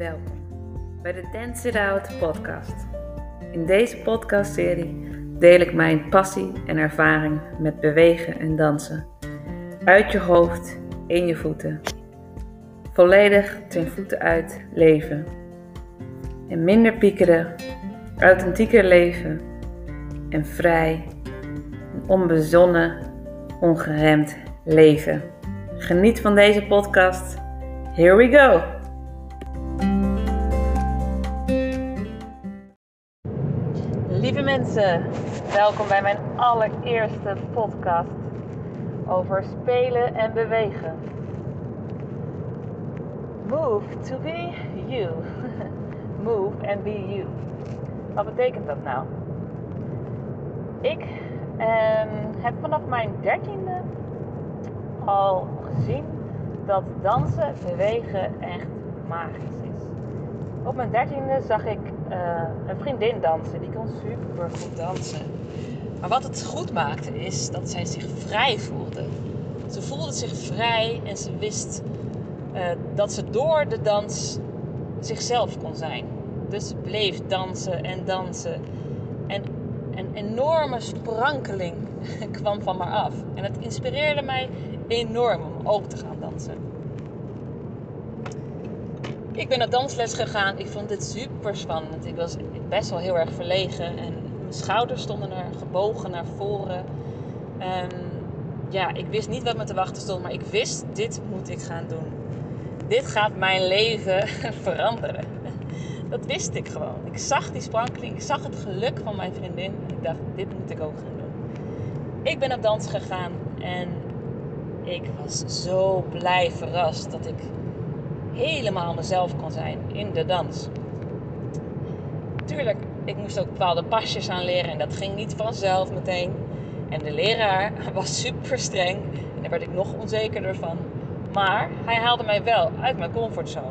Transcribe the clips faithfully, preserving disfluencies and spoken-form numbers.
Welkom bij de Dance It Out podcast. In deze podcastserie deel ik mijn passie en ervaring met bewegen en dansen. Uit je hoofd, in je voeten. Volledig ten voeten uit leven. En minder piekeren, authentieker leven. En vrij, onbezonnen, ongeremd leven. Geniet van deze podcast. Here we go! Lieve mensen, welkom bij mijn allereerste podcast over spelen en bewegen. Move to be you. Move and be you. Wat betekent dat nou? Ik eh, heb vanaf mijn dertiende al gezien dat dansen, bewegen echt magisch is. Op mijn dertiende zag ik uh, een vriendin dansen. Die kon super goed dansen. Maar wat het goed maakte is dat zij zich vrij voelde. Ze voelde zich vrij en ze wist uh, dat ze door de dans zichzelf kon zijn. Dus ze bleef dansen en dansen. En een enorme sprankeling kwam van haar af. En het inspireerde mij enorm om ook te gaan dansen. Ik ben naar dansles gegaan. Ik vond dit super spannend. Ik was best wel heel erg verlegen. En mijn schouders stonden er gebogen naar voren. Um, ja, ik wist niet wat me te wachten stond. Maar ik wist, dit moet ik gaan doen. Dit gaat mijn leven veranderen. Dat wist ik gewoon. Ik zag die sprankeling. Ik zag het geluk van mijn vriendin. Ik dacht, dit moet ik ook gaan doen. Ik ben naar dans gegaan. En ik was zo blij verrast dat ik helemaal mezelf kon zijn in de dans. Tuurlijk, ik moest ook bepaalde pasjes aan leren en dat ging niet vanzelf meteen. En de leraar was super streng en daar werd ik nog onzekerder van. Maar hij haalde mij wel uit mijn comfortzone.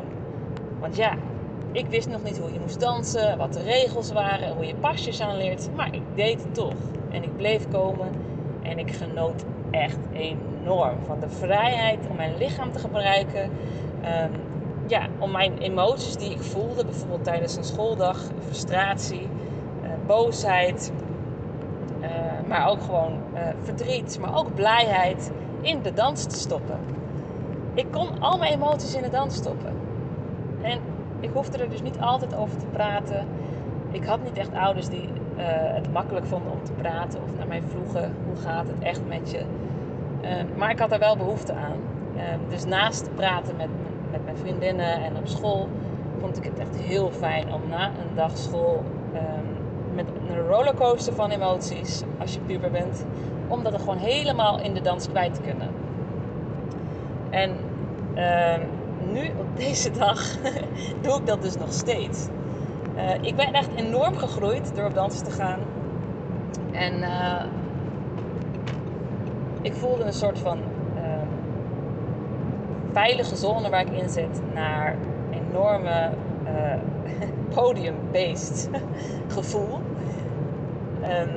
Want ja, ik wist nog niet hoe je moest dansen, wat de regels waren, hoe je pasjes aanleert. Maar ik deed het toch. En ik bleef komen en ik genoot echt enorm van de vrijheid om mijn lichaam te gebruiken. Um, ja, om mijn emoties die ik voelde, bijvoorbeeld tijdens een schooldag, frustratie, uh, boosheid, uh, maar ook gewoon uh, verdriet, maar ook blijheid, in de dans te stoppen. Ik kon al mijn emoties in de dans stoppen. En ik hoefde er dus niet altijd over te praten. Ik had niet echt ouders die uh, het makkelijk vonden om te praten of naar mij vroegen, hoe gaat het echt met je? Uh, maar ik had er wel behoefte aan. Dus naast praten met, met mijn vriendinnen en op school vond ik het echt heel fijn om na een dag school um, met een rollercoaster van emoties, als je puber bent, om dat er gewoon helemaal in de dans kwijt te kunnen. En um, nu op deze dag doe ik dat dus nog steeds. Uh, ik ben echt enorm gegroeid door op dansen te gaan. En uh, ik voelde een soort van veilige zone waar ik in zit naar enorme uh, podium-based gevoel. Um,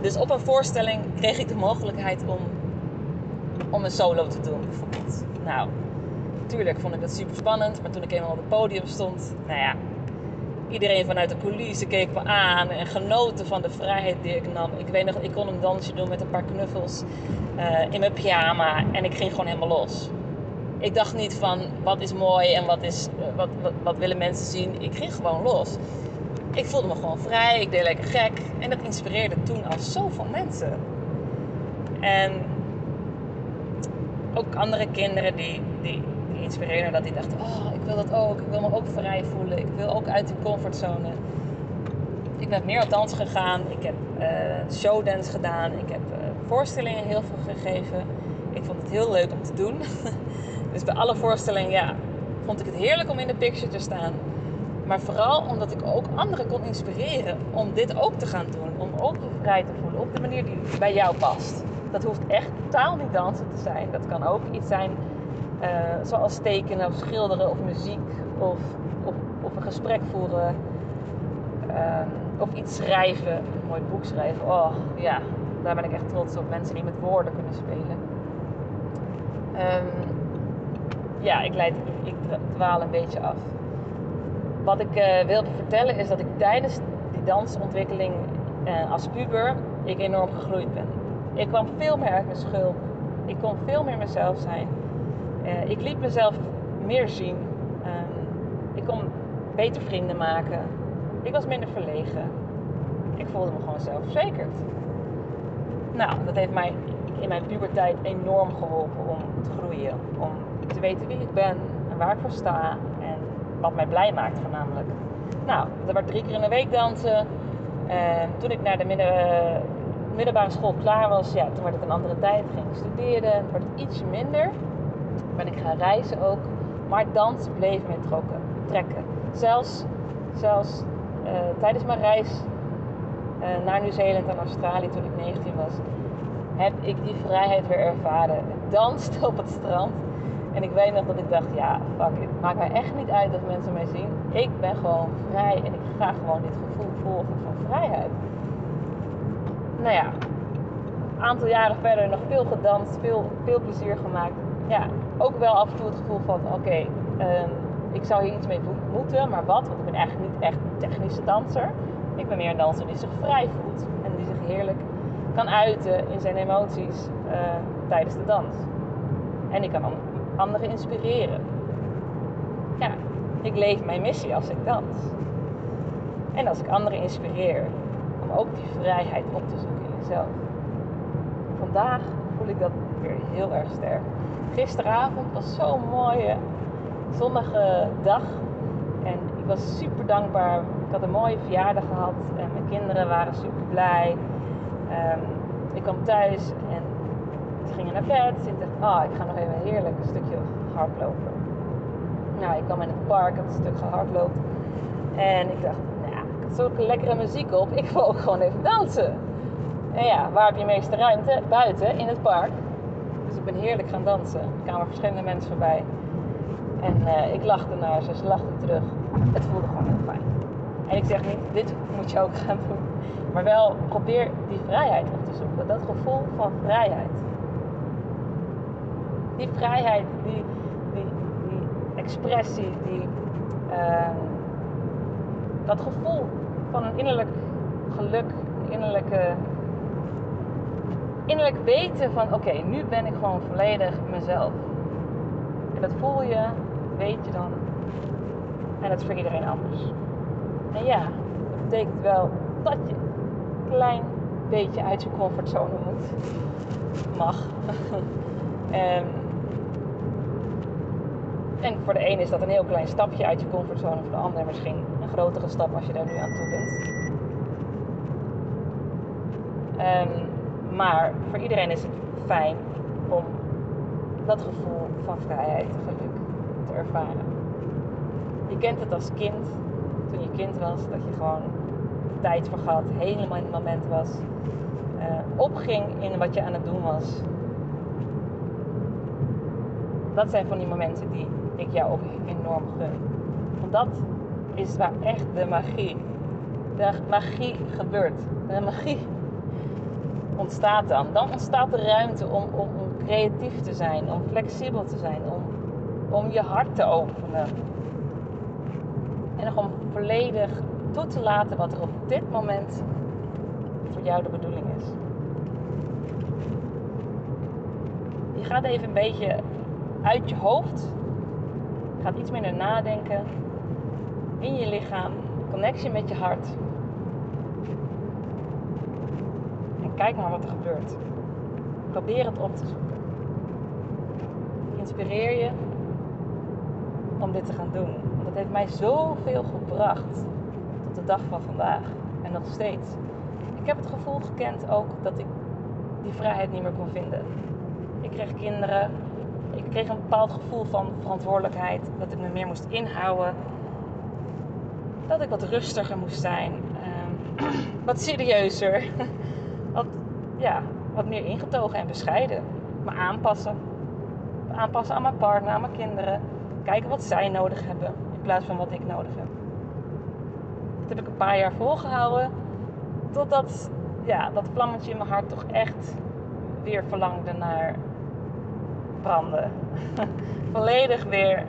dus op een voorstelling kreeg ik de mogelijkheid om, om een solo te doen bijvoorbeeld. Nou, natuurlijk vond ik dat super spannend, maar toen ik eenmaal op het podium stond, nou ja, iedereen vanuit de coulissen keek me aan en genoten van de vrijheid die ik nam. Ik weet nog, ik kon een dansje doen met een paar knuffels uh, in mijn pyjama en ik ging gewoon helemaal los. Ik dacht niet van wat is mooi en wat, is, wat, wat, wat willen mensen zien. Ik ging gewoon los. Ik voelde me gewoon vrij. Ik deed lekker gek. En dat inspireerde toen al zoveel mensen. En ook andere kinderen die, die, die inspireerden dat. Die dachten, oh, ik wil dat ook. Ik wil me ook vrij voelen. Ik wil ook uit die comfortzone. Ik ben meer op dans gegaan. Ik heb uh, showdance gedaan. Ik heb uh, voorstellingen heel veel gegeven. Ik vond het heel leuk om te doen. Dus bij alle voorstellingen, ja, vond ik het heerlijk om in de picture te staan. Maar vooral omdat ik ook anderen kon inspireren om dit ook te gaan doen. Om ook je vrij te voelen op de manier die bij jou past. Dat hoeft echt totaal niet dansen te zijn. Dat kan ook iets zijn uh, zoals tekenen of schilderen of muziek of, of, of een gesprek voeren. Uh, of iets schrijven, een mooi boek schrijven. Oh ja, daar ben ik echt trots op. Mensen die met woorden kunnen spelen. Um, Ja, ik, leid, ik dwaal een beetje af. Wat ik uh, wilde vertellen is dat ik tijdens die dansontwikkeling uh, als puber ik enorm gegroeid ben. Ik kwam veel meer uit mijn schulp. Ik kon veel meer mezelf zijn. Uh, ik liet mezelf meer zien. Uh, ik kon beter vrienden maken. Ik was minder verlegen. Ik voelde me gewoon zelfverzekerd. Nou, dat heeft mij in mijn pubertijd enorm geholpen om te groeien. Om te weten wie ik ben en waar ik voor sta. En wat mij blij maakt voornamelijk. Nou, dat was drie keer in de week dansen. En toen ik naar de midden, uh, middelbare school klaar was, ja, toen werd het een andere tijd. Ging ik studeren, het werd iets minder. Ben ik gaan reizen ook. Maar dans bleef me trokken, trekken. Zelfs, zelfs uh, tijdens mijn reis uh, naar Nieuw-Zeeland en Australië toen ik negentien was, heb ik die vrijheid weer ervaren. Ik danste op het strand. En ik weet nog dat ik dacht, ja, fuck it. Maakt mij echt niet uit dat mensen mij zien. Ik ben gewoon vrij en ik ga gewoon dit gevoel volgen van vrijheid. Nou ja, een aantal jaren verder nog veel gedanst, veel, veel plezier gemaakt. Ja, ook wel af en toe het gevoel van, oké, okay, um, ik zou hier iets mee moeten, maar wat? Want ik ben eigenlijk niet echt een technische danser. Ik ben meer een danser die zich vrij voelt en die zich heerlijk kan uiten in zijn emoties uh, tijdens de dans. En ik kan dan anderen inspireren. Ja, ik leef mijn missie als ik dans. En als ik anderen inspireer om ook die vrijheid op te zoeken in jezelf. Vandaag voel ik dat weer heel erg sterk. Gisteravond was zo'n mooie zonnige dag. En ik was super dankbaar. Ik had een mooie verjaardag gehad. En mijn kinderen waren super blij. Um, ik kwam thuis en ze gingen naar bed. En ik dacht, ah, oh, ik ga nog even heerlijk een stukje hardlopen. Nou, ik kwam in het park, heb een stuk gehardloopt. En ik dacht, nou, ik had zulke lekkere muziek op. Ik wil ook gewoon even dansen. En ja, waar heb je meeste ruimte? Buiten, in het park. Dus ik ben heerlijk gaan dansen. Er kwamen verschillende mensen voorbij. En uh, ik lachte naar ze, ze lachten terug. Het voelde gewoon heel fijn. En ik zeg niet, dit moet je ook gaan doen. Maar wel, probeer die vrijheid op te zoeken. Dat gevoel van vrijheid. Die vrijheid, die, die, die expressie, die, uh, dat gevoel van een innerlijk geluk, een innerlijke... Innerlijk weten van, oké, okay, nu ben ik gewoon volledig mezelf. En dat voel je, dat weet je dan. En dat is voor iedereen anders. En ja, dat betekent wel dat je een klein beetje uit je comfortzone moet. Mag. en, en voor de een is dat een heel klein stapje uit je comfortzone. Voor de ander misschien een grotere stap als je daar nu aan toe bent. Um, Maar voor iedereen is het fijn om dat gevoel van vrijheid en geluk te ervaren. Je kent het als kind, toen je kind was, dat je gewoon tijd vergat, helemaal in het moment was. Uh, opging in wat je aan het doen was. Dat zijn van die momenten die ik jou ook enorm gun. Want dat is waar echt de magie, de magie gebeurt. De magie ontstaat dan. Dan ontstaat de ruimte om, om, om creatief te zijn, om flexibel te zijn, om, om je hart te openen. En gewoon volledig toe te laten wat er op dit moment voor jou de bedoeling is. Je gaat even een beetje uit je hoofd. Je gaat iets minder nadenken. In je lichaam. Connectie met je hart. Kijk maar wat er gebeurt. Probeer het op te zoeken. Inspireer je om dit te gaan doen. Want het heeft mij zoveel gebracht tot de dag van vandaag. En nog steeds. Ik heb het gevoel gekend ook dat ik die vrijheid niet meer kon vinden. Ik kreeg kinderen. Ik kreeg een bepaald gevoel van verantwoordelijkheid. Dat ik me meer moest inhouden. Dat ik wat rustiger moest zijn. Uh, wat serieuzer. Wat, ja, wat meer ingetogen en bescheiden. Me aanpassen. Aanpassen aan mijn partner, aan mijn kinderen. Kijken wat zij nodig hebben. In plaats van wat ik nodig heb. Dat heb ik een paar jaar volgehouden. Totdat ja, dat vlammetje in mijn hart toch echt weer verlangde naar branden. Volledig weer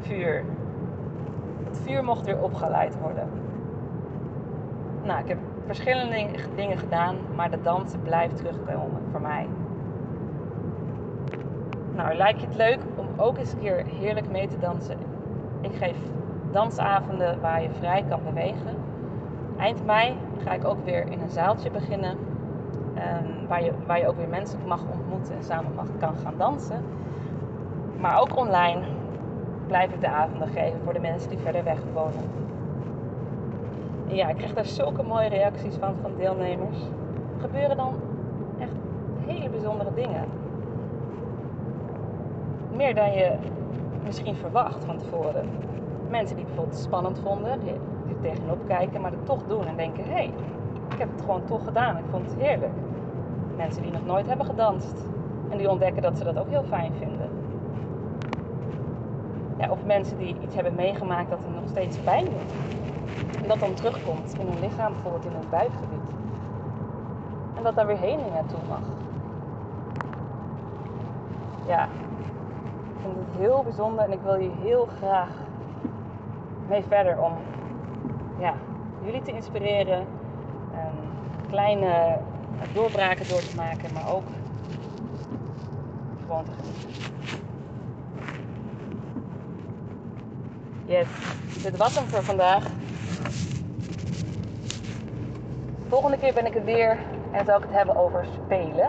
vuur. Het vuur mocht weer opgeleid worden. Nou, ik heb verschillende dingen gedaan, maar de dans blijft terugkomen voor mij. Nou, lijkt je het leuk om ook eens een keer heerlijk mee te dansen? Ik geef dansavonden waar je vrij kan bewegen. Eind mei ga ik ook weer in een zaaltje beginnen. Um, waar, je, waar je ook weer mensen mag ontmoeten en samen mag, kan gaan dansen. Maar ook online blijf ik de avonden geven voor de mensen die verder weg wonen. En ja, ik krijg daar zulke mooie reacties van van deelnemers. Er gebeuren dan echt hele bijzondere dingen. Meer dan je misschien verwacht van tevoren. Mensen die bijvoorbeeld spannend vonden, die er tegenop kijken, maar het toch doen en denken, hé, hey, ik heb het gewoon toch gedaan, ik vond het heerlijk. Mensen die nog nooit hebben gedanst en die ontdekken dat ze dat ook heel fijn vinden. Ja, of mensen die iets hebben meegemaakt dat hen nog steeds pijn doet. En dat dan terugkomt in hun lichaam, bijvoorbeeld in hun buikgebied. En dat daar weer heling naartoe mag. Ja, ik vind het heel bijzonder en ik wil je heel graag mee verder om ja, jullie te inspireren. Kleine doorbraken door te maken, maar ook gewoon te genieten. Yes, dit was hem voor vandaag. Volgende keer ben ik er weer en zal ik het hebben over spelen.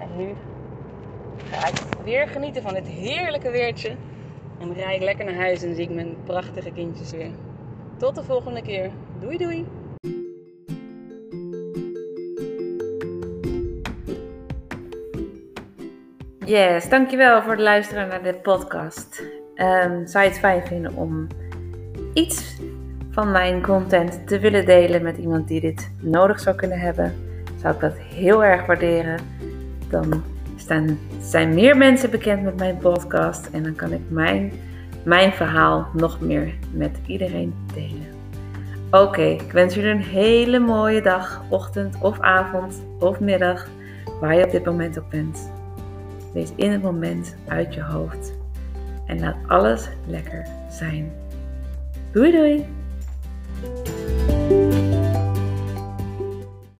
En nu ga ik weer genieten van dit heerlijke weertje. En rij ik lekker naar huis en zie ik mijn prachtige kindjes weer. Tot de volgende keer. Doei doei! Yes, dankjewel voor het luisteren naar de podcast. Um, zou je het fijn vinden om iets van mijn content te willen delen met iemand die dit nodig zou kunnen hebben? Zou ik dat heel erg waarderen. Dan staan, zijn meer mensen bekend met mijn podcast en dan kan ik mijn, mijn verhaal nog meer met iedereen delen. Oké, okay, ik wens jullie een hele mooie dag, ochtend of avond of middag, waar je op dit moment op bent. Wees in het moment uit je hoofd en laat alles lekker zijn. Doei doei!